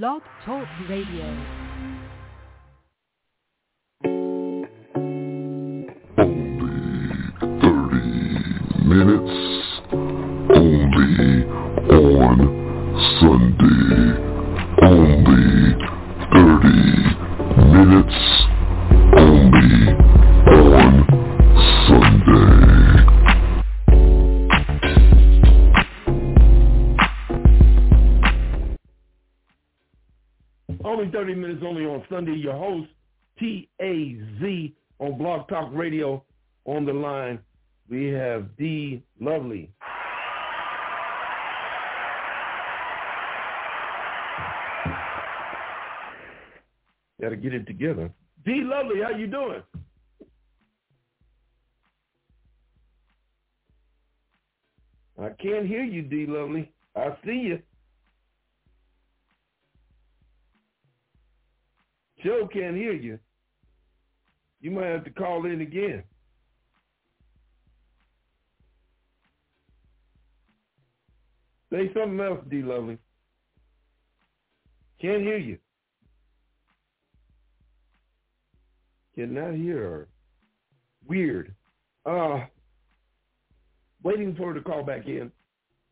Blog Talk Radio. Minutes only on Sunday. Only 30 minutes only on Sunday. Only 30 minutes only on Sunday. Your host, T-A-Z, on Blog Talk Radio. On the line, we have D-Lovely. Got to get it together. D-Lovely, how you doing? I can't hear you, D-Lovely. I see you. Joe can't hear you. You might have to call in again. Say something else, D-Lovely. Can't hear you. Cannot hear her. Weird. Waiting for her to call back in,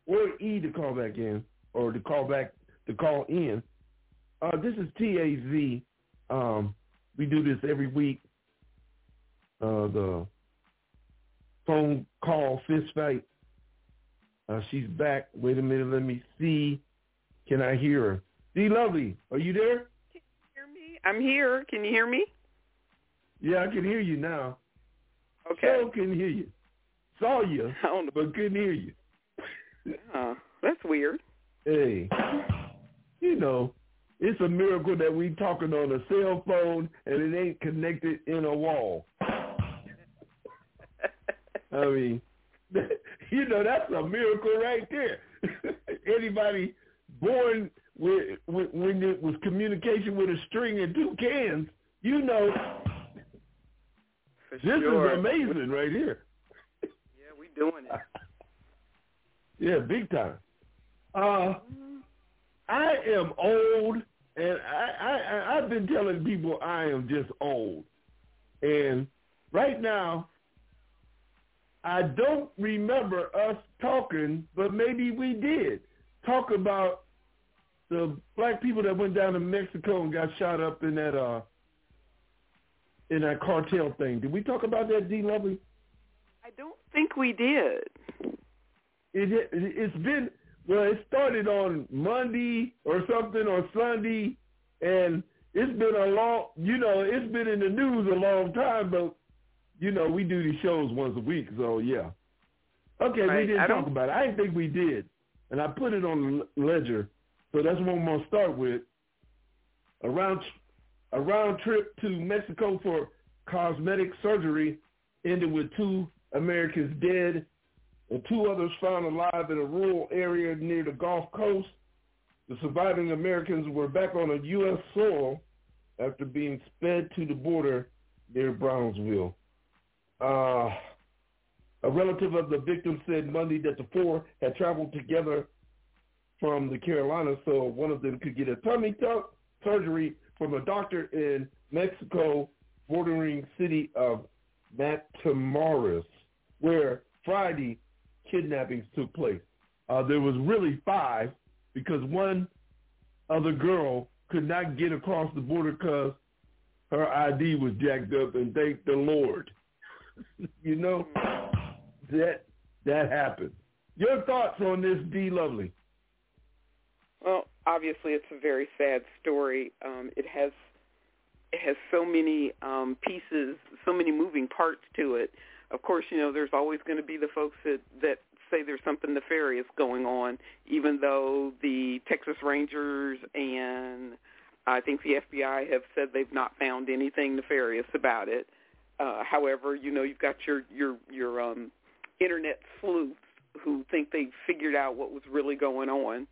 or E to call back in, or to call in. This is T-A-Z. We do this every week. The phone call fist fight. She's back. Wait a minute. Let me see. Can I hear her? D-Lovely, are you there? Can you hear me? I'm here. Can you hear me? Yeah, I can hear you now. Okay. Still couldn't hear you. Saw you, but couldn't hear you. That's weird. Hey, you know, it's a miracle that we talking on a cell phone and it ain't connected in a wall. I mean... You know, that's a miracle right there. Anybody born with when it was communication with a string and two cans, you know, this is amazing right here. Yeah, we doing it. Yeah, big time. I am old, and I've been telling people I am just old. And right now, I don't remember us talking, but maybe we did talk about the black people that went down to Mexico and got shot up in that cartel thing. Did we talk about that, D-Lovely? I don't think we did. It started on Monday or something or Sunday, and it's been it's been in the news a long time, but. You know, we do these shows once a week, so yeah. Okay, right. We didn't talk about it. I didn't think we did. And I put it on the ledger, so that's what I'm going to start with. A round trip to Mexico for cosmetic surgery ended with 2 Americans dead and 2 others found alive in a rural area near the Gulf Coast. The surviving Americans were back on a U.S. soil after being sped to the border near Brownsville. A relative of the victim said Monday that the 4 had traveled together from the Carolinas, so one of them could get a tummy tuck surgery from a doctor in Mexico bordering city of Matamoros, where Friday kidnappings took place. There was really 5 because one other girl could not get across the border because her ID was jacked up, and thank the Lord. You know, that happened. Your thoughts on this, D-Lovely? Well, obviously it's a very sad story. It has so many pieces, so many moving parts to it. Of course, you know, there's always going to be the folks that say there's something nefarious going on, even though the Texas Rangers and I think the FBI have said they've not found anything nefarious about it. However, you know, you've got your internet sleuths who think they figured out what was really going on,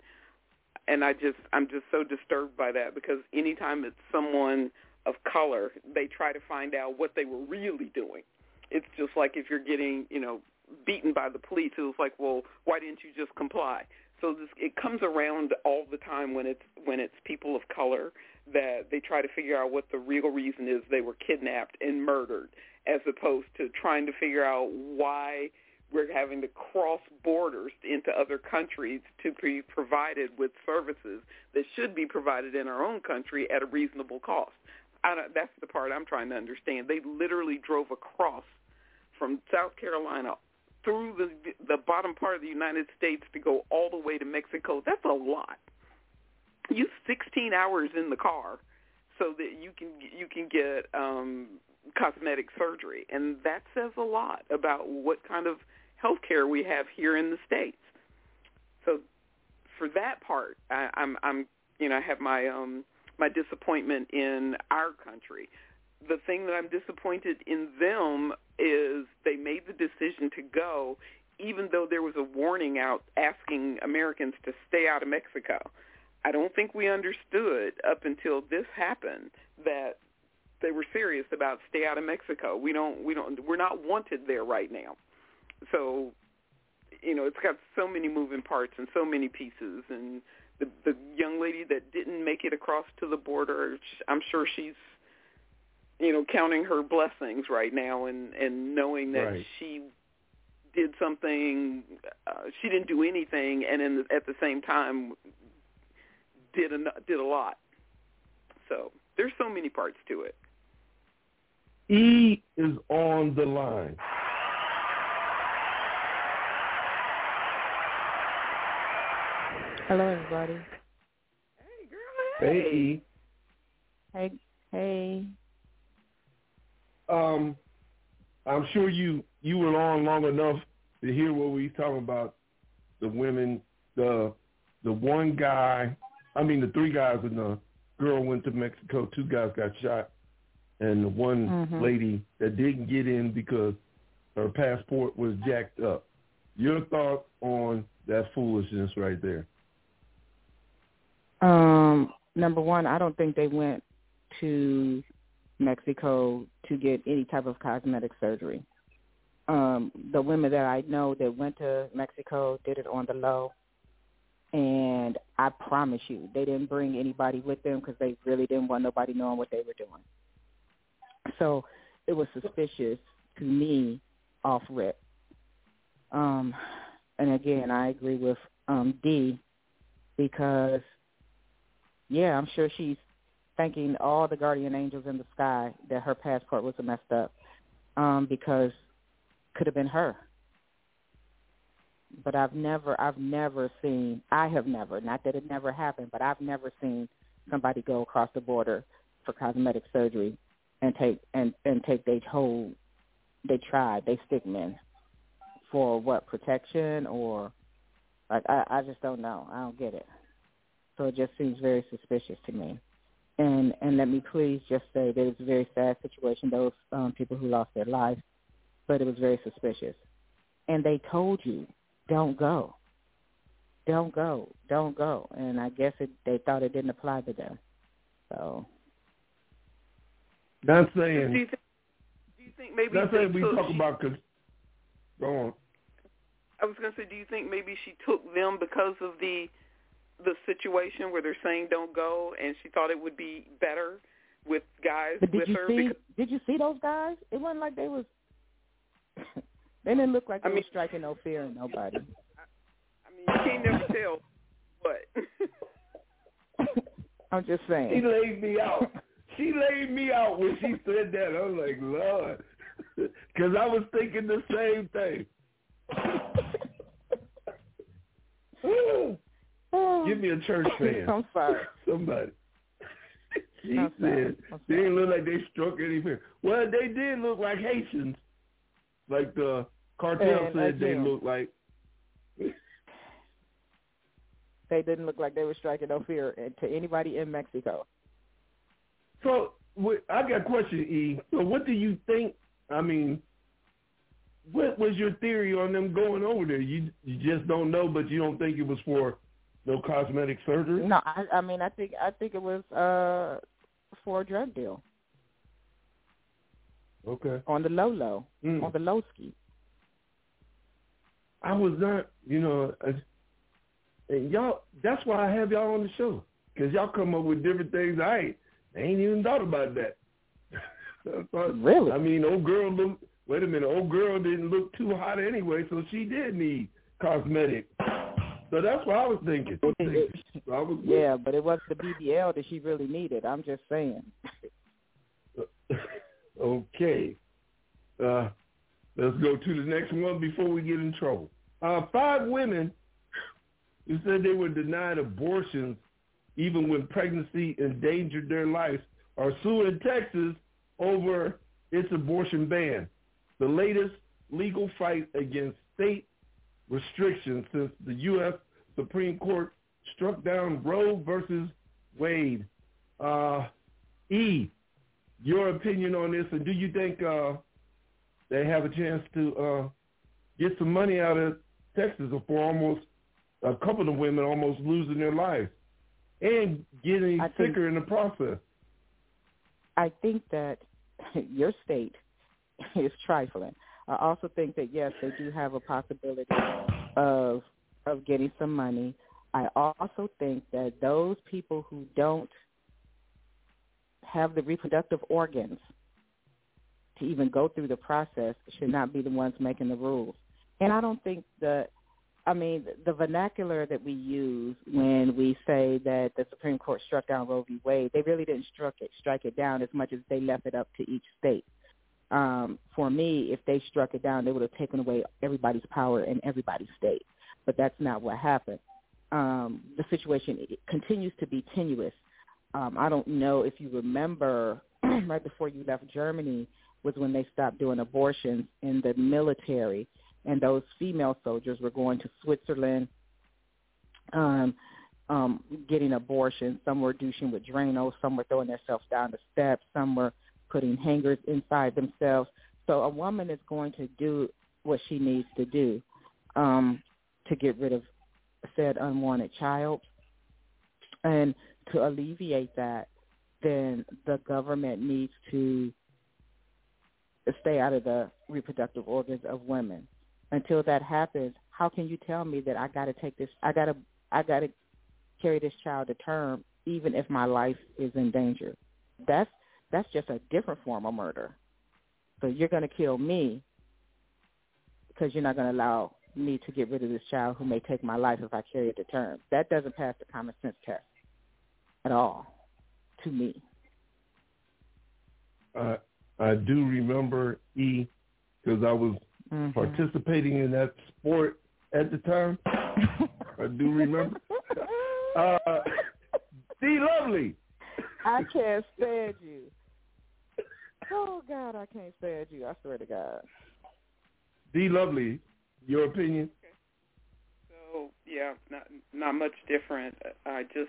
and I'm just so disturbed by that, because anytime it's someone of color, they try to find out what they were really doing. It's just like if you're getting, you know, beaten by the police, it was like, well, why didn't you just comply? So this, it comes around all the time when it's people of color that they try to figure out what the real reason is they were kidnapped and murdered, as opposed to trying to figure out why we're having to cross borders into other countries to be provided with services that should be provided in our own country at a reasonable cost. That's the part I'm trying to understand. They literally drove across from South Carolina through the bottom part of the United States to go all the way to Mexico. That's a lot. You 16 hours in the car so that you can get cosmetic surgery, and that says a lot about what kind of health care we have here in the States. So for that part, I have my my disappointment in our country. The thing that I'm disappointed in them is they made the decision to go, even though there was a warning out asking Americans to stay out of Mexico. I don't think we understood up until this happened that they were serious about stay out of Mexico. We're not wanted there right now. So, it's got so many moving parts and so many pieces. And the young lady that didn't make it across to the border, I'm sure she's, counting her blessings right now and knowing that she did something, she didn't do anything, and at the same time did a lot. So there's so many parts to it. E is on the line. Hello, everybody. Hey, girl. Hey. Hey, E. Hey. Hey. I'm sure you were on long enough to hear what we talking about, the women, the one guy, the three guys and the girl went to Mexico, two guys got shot, and the one lady that didn't get in because her passport was jacked up. Your thoughts on that foolishness right there? Number one, I don't think they went to Mexico to get any type of cosmetic surgery. The women that I know that went to Mexico did it on the low, and I promise you they didn't bring anybody with them because they really didn't want nobody knowing what they were doing. So it was suspicious to me off rip. And again, I agree with D because, I'm sure she's thanking all the guardian angels in the sky that her passport was messed up because could have been her. But I have never, not that it never happened, but I've never seen somebody go across the border for cosmetic surgery and take their stickmen for what, protection or like, I just don't know. I don't get it. So it just seems very suspicious to me. And let me please just say that it's a very sad situation, those people who lost their lives, but it was very suspicious. And they told you, don't go, don't go, don't go. And I guess they thought it didn't apply to them. So. Not saying. Do you think maybe? Not saying we talk about. Go on. I was going to say, do you think maybe she took them because of the situation where they're saying don't go, and she thought it would be better with guys with her? Did you see those guys? It wasn't like they was – they didn't look like they were striking no fear in nobody. You can't never tell what. I'm just saying. She laid me out. When she said that. I was like, Lord, because I was thinking the same thing. Give me a church fan. I'm sorry. Somebody. She said they didn't look like they struck any fear. Well, they did look like Haitians. Like the cartel said they looked like. They didn't look like they were striking no fear to anybody in Mexico. So I got a question, E. So what do you think, what was your theory on them going over there? You just don't know, but you don't think it was for no cosmetic surgery? No, I think it was for a drug deal. Okay. On the low, on the low ski. I was not, And y'all, that's why I have y'all on the show, because y'all come up with different things I ain't even thought about that. Really? I mean, old girl didn't look too hot anyway, so she did need cosmetic. So that's what I was thinking. So yeah, but it was the BBL that she really needed. I'm just saying. Okay. Let's go to the next one before we get in trouble. 5 women who said they were denied abortions even when pregnancy endangered their lives are suing Texas over its abortion ban, the latest legal fight against state restrictions since the U.S. Supreme Court struck down Roe versus Wade. Your opinion on this, and do you think they have a chance to get some money out of Texas for almost a couple of women almost losing their lives and getting sicker in the process? I think that your state is trifling. I also think that, yes, they do have a possibility of getting some money. I also think that those people who don't have the reproductive organs to even go through the process should not be the ones making the rules. And I don't think the vernacular that we use when we say that the Supreme Court struck down Roe v. Wade, they really didn't strike it down as much as they left it up to each state. For me, if they struck it down, they would have taken away everybody's power in everybody's state. But that's not what happened. The situation continues to be tenuous. I don't know if you remember right before you left Germany was when they stopped doing abortions in the military, and those female soldiers were going to Switzerland getting abortions. Some were douching with Drano. Some were throwing themselves down the steps. Some were putting hangers inside themselves. So a woman is going to do what she needs to do to get rid of said unwanted child. And to alleviate that, then the government needs to stay out of the reproductive organs of women. Until that happens, how can you tell me that I gotta carry this child to term even if my life is in danger? That's just a different form of murder. So you're going to kill me because you're not going to allow me to get rid of this child who may take my life if I carry it to term. That doesn't pass the common sense test at all to me. I do remember, because I was participating in that sport at the time. I do remember. D-Lovely. I can't stand you. Oh, God, I can't stand you. I swear to God. D-Lovely, your opinion? Okay. So, yeah, not much different. I just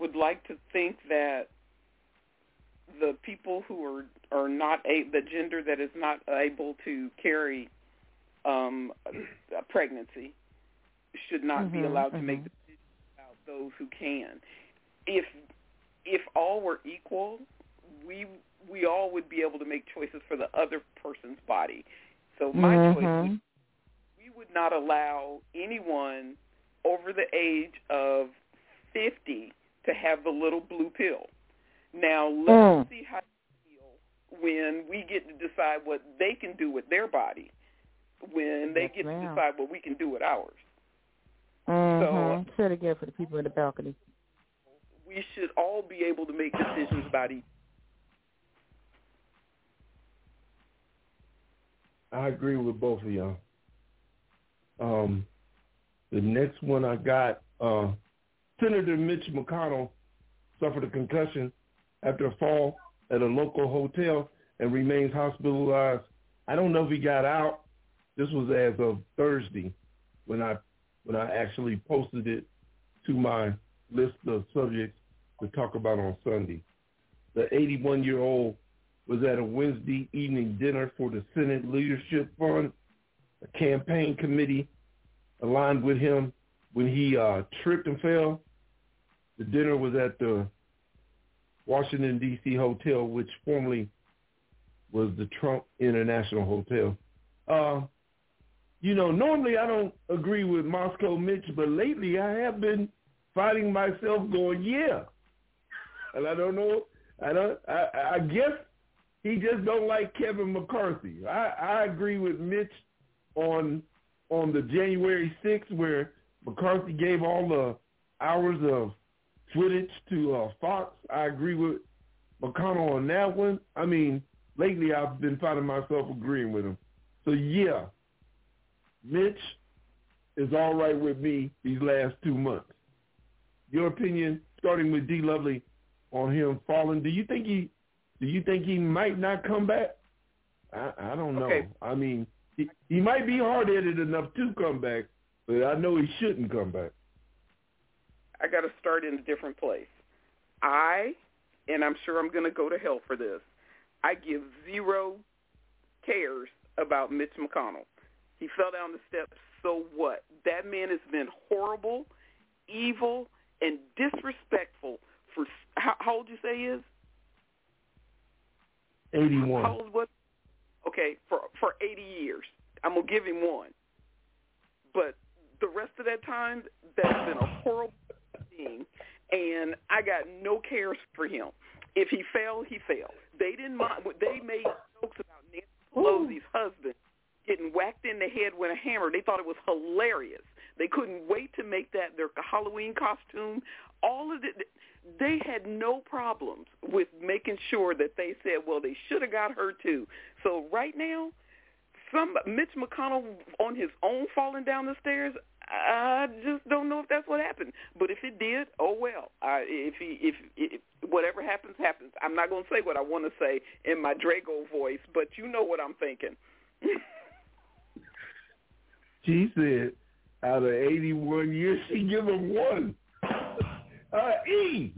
would like to think that the people who are not the gender that is not able to carry a pregnancy should not be allowed to make decisions about those who can. If all were equal, we all would be able to make choices for the other person's body. So my choice, we would not allow anyone over the age of 50 to have the little blue pill. Now, let's see how they feel when we get to decide what they can do with their body, when they get to decide what we can do with ours. So, say it again for the people in the balcony. We should all be able to make decisions about each. I agree with both of y'all. The next one I got, Senator Mitch McConnell suffered a concussion after a fall at a local hotel and remains hospitalized. I don't know if he got out. This was as of Thursday when I actually posted it to my list of subjects to talk about on Sunday. The 81-year-old was at a Wednesday evening dinner for the Senate Leadership Fund, a campaign committee aligned with him, when he tripped and fell. The dinner was at the Washington, D.C. Hotel, which formerly was the Trump International Hotel. you know, normally I don't agree with Moscow Mitch, but lately I have been fighting myself going, yeah. And I don't know. I guess he just don't like Kevin McCarthy. I agree with Mitch on the January 6th where McCarthy gave all the hours of footage to Fox. I agree with McConnell on that one. I mean, lately I've been finding myself agreeing with him. So, yeah, Mitch is all right with me these last 2 months. Your opinion, starting with D-Lovely, on him falling. Do you think he might not come back? I don't know. Okay. I mean, he might be hard-headed enough to come back, but I know he shouldn't come back. I got to start in a different place. And I'm sure I'm going to go to hell for this, I give zero cares about Mitch McConnell. He fell down the steps, so what? That man has been horrible, evil, and disrespectful for, how old you say he is? 81. How old was? Okay, for 80 years. I'm going to give him one. But the rest of that time, that's been a horrible thing, and I got no cares for him. If he failed, he failed. They didn't mind. They made jokes about Nancy Pelosi's husband getting whacked in the head with a hammer. They thought it was hilarious. They couldn't wait to make that their Halloween costume. All of it. They had no problems with making sure that they said, well, they should have got her too. So right now, Mitch McConnell on his own falling down the stairs, I just don't know if that's what happened. But if it did, oh well. If whatever happens, happens. I'm not going to say what I want to say in my Drago voice, but you know what I'm thinking. She said, out of 81 years, she give him one. E,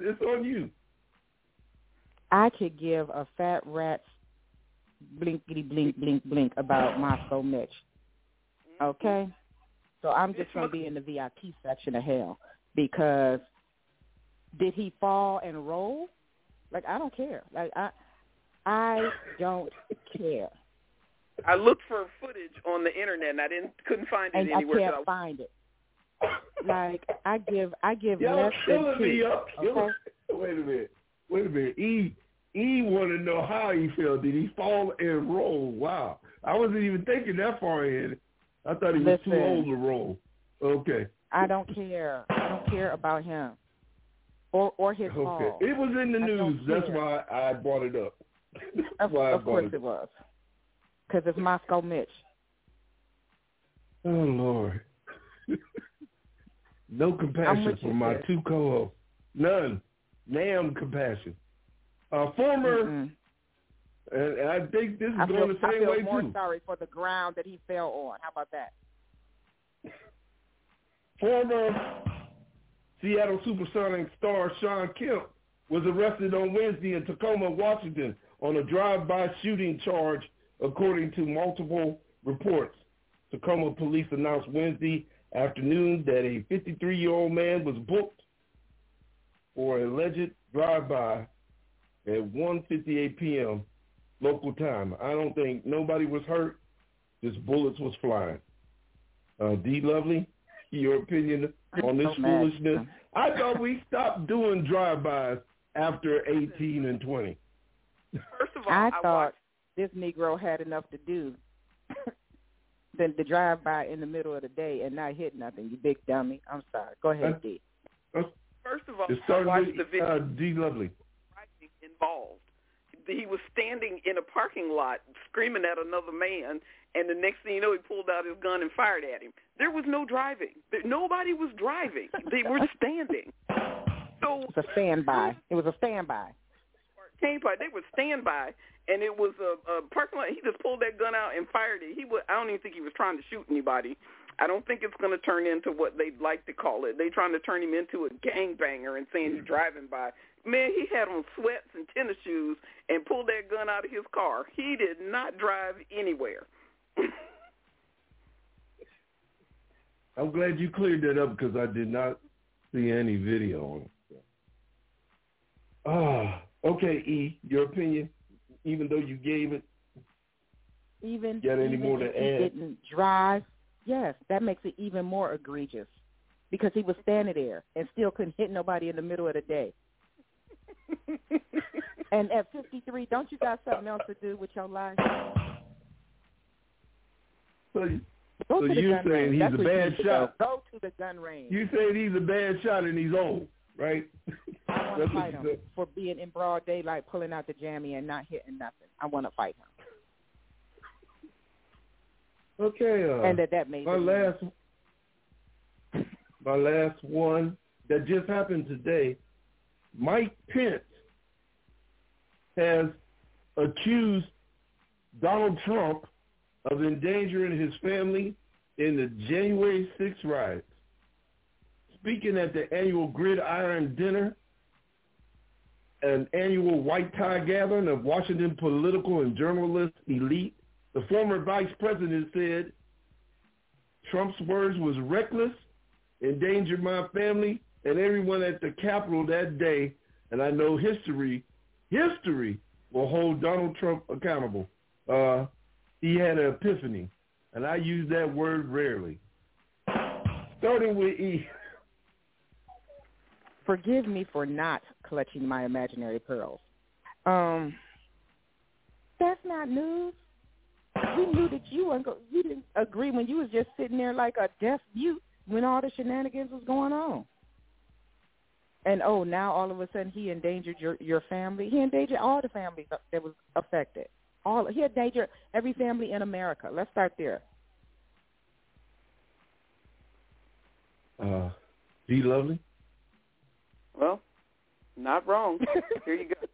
it's on you. I could give a fat rat's blinkety blink blink blink about Moscow Mitch. Okay, so I'm just going to be in the VIP section of hell because did he fall and roll? Like I don't care. Like I don't care. I looked for footage on the internet and couldn't find it and anywhere. I can't find it. Like I give y'all less than two. Okay? Wait a minute. E want to know how he fell. Did he fall and roll? Wow, I wasn't even thinking that far ahead. I thought he was too old to roll. Okay. I don't care. I don't care about him or his fall. It was in the news. That's why I brought it up. Of course it was. Because it's Moscow Mitch. Oh, Lord. No compassion for my two co-hosts. None. Damn compassion. And I think this is going the same way too. I feel more sorry for the ground that he fell on. How about that? Former Seattle Supersonics star Sean Kemp was arrested on Wednesday in Tacoma, Washington, on a drive-by shooting charge, according to multiple reports. Tacoma police announced Wednesday afternoon that a 53-year-old man was booked for an alleged drive-by at 1:58 p.m. local time. I don't think nobody was hurt. Just bullets was flying. D-Lovely, your opinion on this foolishness? I thought we stopped doing drive-bys after 18 and 20. First of all, I thought this Negro had enough to do than to drive-by in the middle of the day and not hit nothing, you big dummy. I'm sorry. Go ahead, D. First of all, I watched the video. D-Lovely. Involved. He was standing in a parking lot screaming at another man, and the next thing you know, he pulled out his gun and fired at him. There was no driving. Nobody was driving. They were standing. So it's a standby. It was a standby. They were standby, and it was a parking lot. He just pulled that gun out and fired it. I don't even think he was trying to shoot anybody. I don't think it's going to turn into what they'd like to call it. They're trying to turn him into a gangbanger and saying he's driving by. Man, he had on sweats and tennis shoes and pulled that gun out of his car. He did not drive anywhere. I'm glad you cleared that up because I did not see any video on it. Okay, E, your opinion, even though you gave it. Even if he didn't drive, yes, that makes it even more egregious because he was standing there and still couldn't hit nobody in the middle of the day. And at 53, don't you got something else to do with your life? So you're saying he's a bad shot. Go to the gun range. You saying he's a bad shot and he's old, right? I want to fight him for being in broad daylight, pulling out the jammy and not hitting nothing. I want to fight him. Okay. And that made my last one that just happened today. Mike Pence has accused Donald Trump of endangering his family in the January 6th riots. Speaking at the annual Gridiron dinner, an annual white tie gathering of Washington political and journalist elite, the former vice president said, Trump's words was reckless, endangered my family, and everyone at the Capitol that day, and I know history will hold Donald Trump accountable. He had an epiphany, and I use that word rarely. Starting with E. Forgive me for not clutching my imaginary pearls. That's not news. We knew that you didn't agree when you was just sitting there like a deaf mute when all the shenanigans was going on. And, oh, now all of a sudden he endangered your family. He endangered all the families that was affected. He endangered every family in America. Let's start there. D-Lovely? Well, not wrong. Here you go.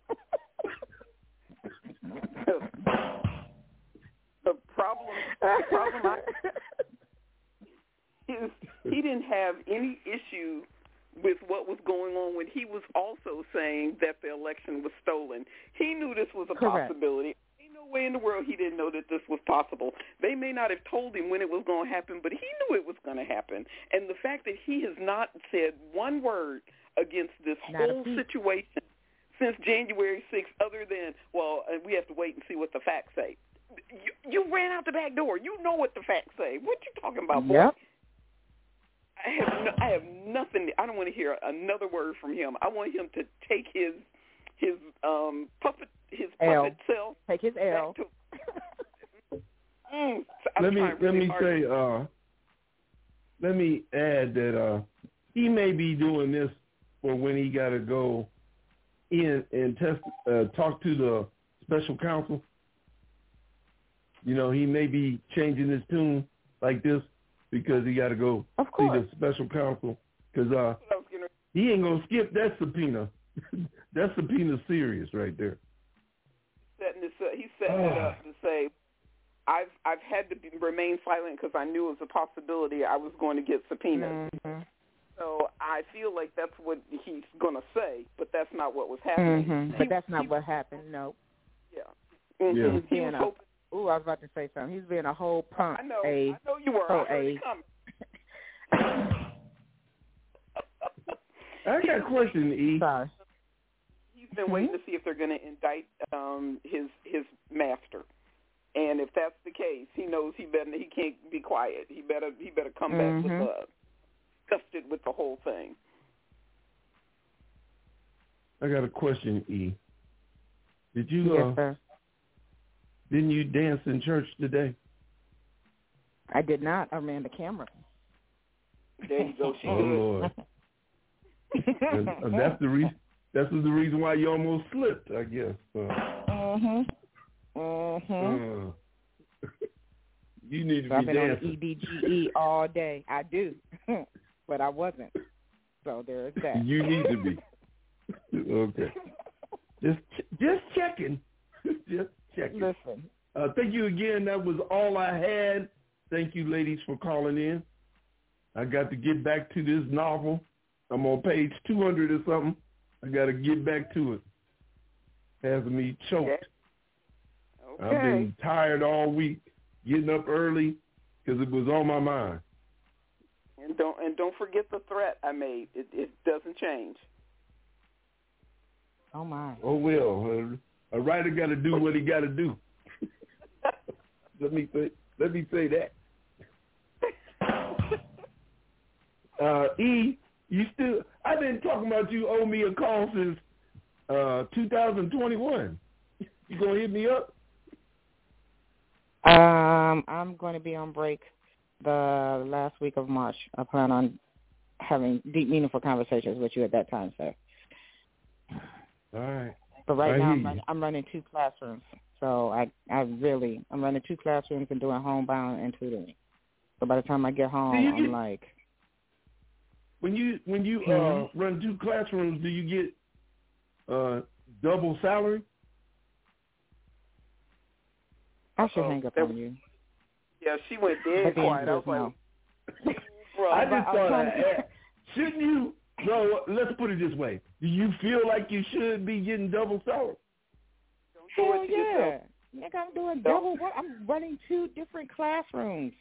the problem is he didn't have any issue with what was going on when he was also saying that the election was stolen. He knew this was a possibility. Ain't no way in the world he didn't know that this was possible. They may not have told him when it was going to happen, but he knew it was going to happen. And the fact that he has not said one word against this whole situation since January 6th other than, well, we have to wait and see what the facts say. You ran out the back door. You know what the facts say. What you talking about, boy? Yep. I have nothing. I don't want to hear another word from him. I want him to take his puppet self. Take his L. Let me add that he may be doing this for when he got to go in and talk to the special counsel. You know, he may be changing his tune like this because he got to go see the special counsel because he ain't going to skip that subpoena. That subpoena's serious right there. He's setting it up to say, I've had to remain silent because I knew it was a possibility I was going to get subpoenas. Mm-hmm. So I feel like that's what he's going to say, but that's not what was happening. Mm-hmm. But that's not what happened, no. Yeah. Mm-hmm. Yeah. He was hoping. Ooh, I was about to say something. He's being a whole punk. I know you were. I got a question, E. Sorry. He's been waiting to see if they're going to indict his master, and if that's the case, he knows he can't be quiet. He better come back with disgusted with the whole thing. I got a question, E. Did you? Yes, sir. Didn't you dance in church today? I did not. I ran the camera. There you go. She Lord. That's the reason why you almost slipped, I guess. You need to be dancing. I've been on EDGE all day. I do. But I wasn't. So there's that. You need to be. Okay. Just checking. Just checking. Listen. Thank you again. That was all I had. Thank you, ladies, for calling in. I got to get back to this novel. I'm on page 200 or something. I got to get back to it. Has me choked. Okay. I've been tired all week, getting up early because it was on my mind. And don't forget the threat I made. It doesn't change. Oh my. Oh well. A writer got to do what he got to do. Let me say that. E, you still? I've been talking about you owe me a call since 2021. You gonna hit me up? I'm going to be on break the last week of March. I plan on having deep, meaningful conversations with you at that time, sir. All right. But right now I'm running two classrooms, so I'm running two classrooms and doing homebound and tutoring. So by the time I get home, I'm like. When you run two classrooms, do you get double salary? I should hang up on you. Yeah, she went dead quiet. I was like, bro, I just thought I asked. Shouldn't you? No, let's put it this way. Do you feel like you should be getting double salary? Hell yeah. Nigga, I'm doing double work. I'm running two different classrooms.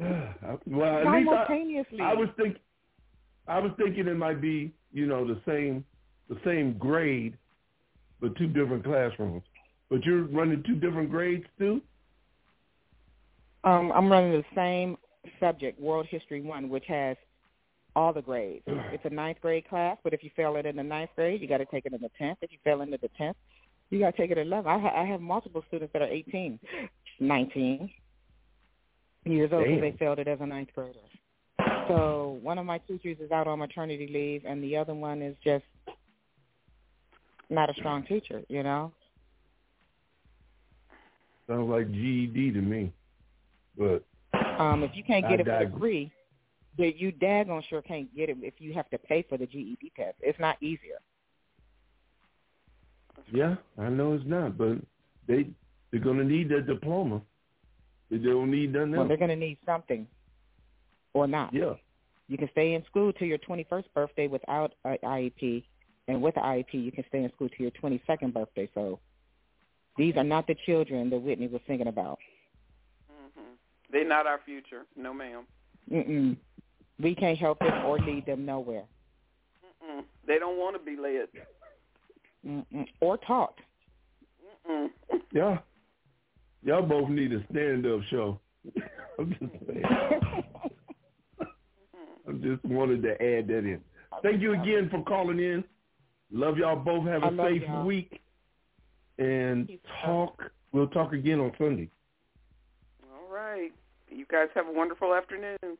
Well, simultaneously. I was thinking it might be, you know, the same grade, but two different classrooms. But you're running two different grades too? I'm running the same subject, World History 1, which has all the grades. It's a ninth grade class, but if you fail it in the ninth grade, you got to take it in the 10th. If you fail into the 10th, you got to take it at 11. I have multiple students that are 18, 19 years old because they failed it as a ninth grader. So one of my teachers is out on maternity leave, and the other one is just not a strong teacher, you know? Sounds like GED to me, but if you can't get it for free, then you daggone sure can't get it if you have to pay for the GED test. It's not easier. Yeah, I know it's not, but they're going to need that diploma. They don't need nothing else. Well, they're going to need something or not. Yeah. You can stay in school till your 21st birthday without an IEP, and with an IEP, you can stay in school till your 22nd birthday, so. These are not the children that Whitney was thinking about. Mm-hmm. They're not our future. No, ma'am. Mm-mm. We can't help them or lead them nowhere. Mm-mm. They don't want to be led. Mm-mm. Or taught. Mm-mm. Yeah. Y'all both need a stand-up show. I'm just saying. I just wanted to add that in. Thank you again for calling in. Love y'all both. Have a safe week. And we'll talk again on Sunday. All right. You guys have a wonderful afternoon.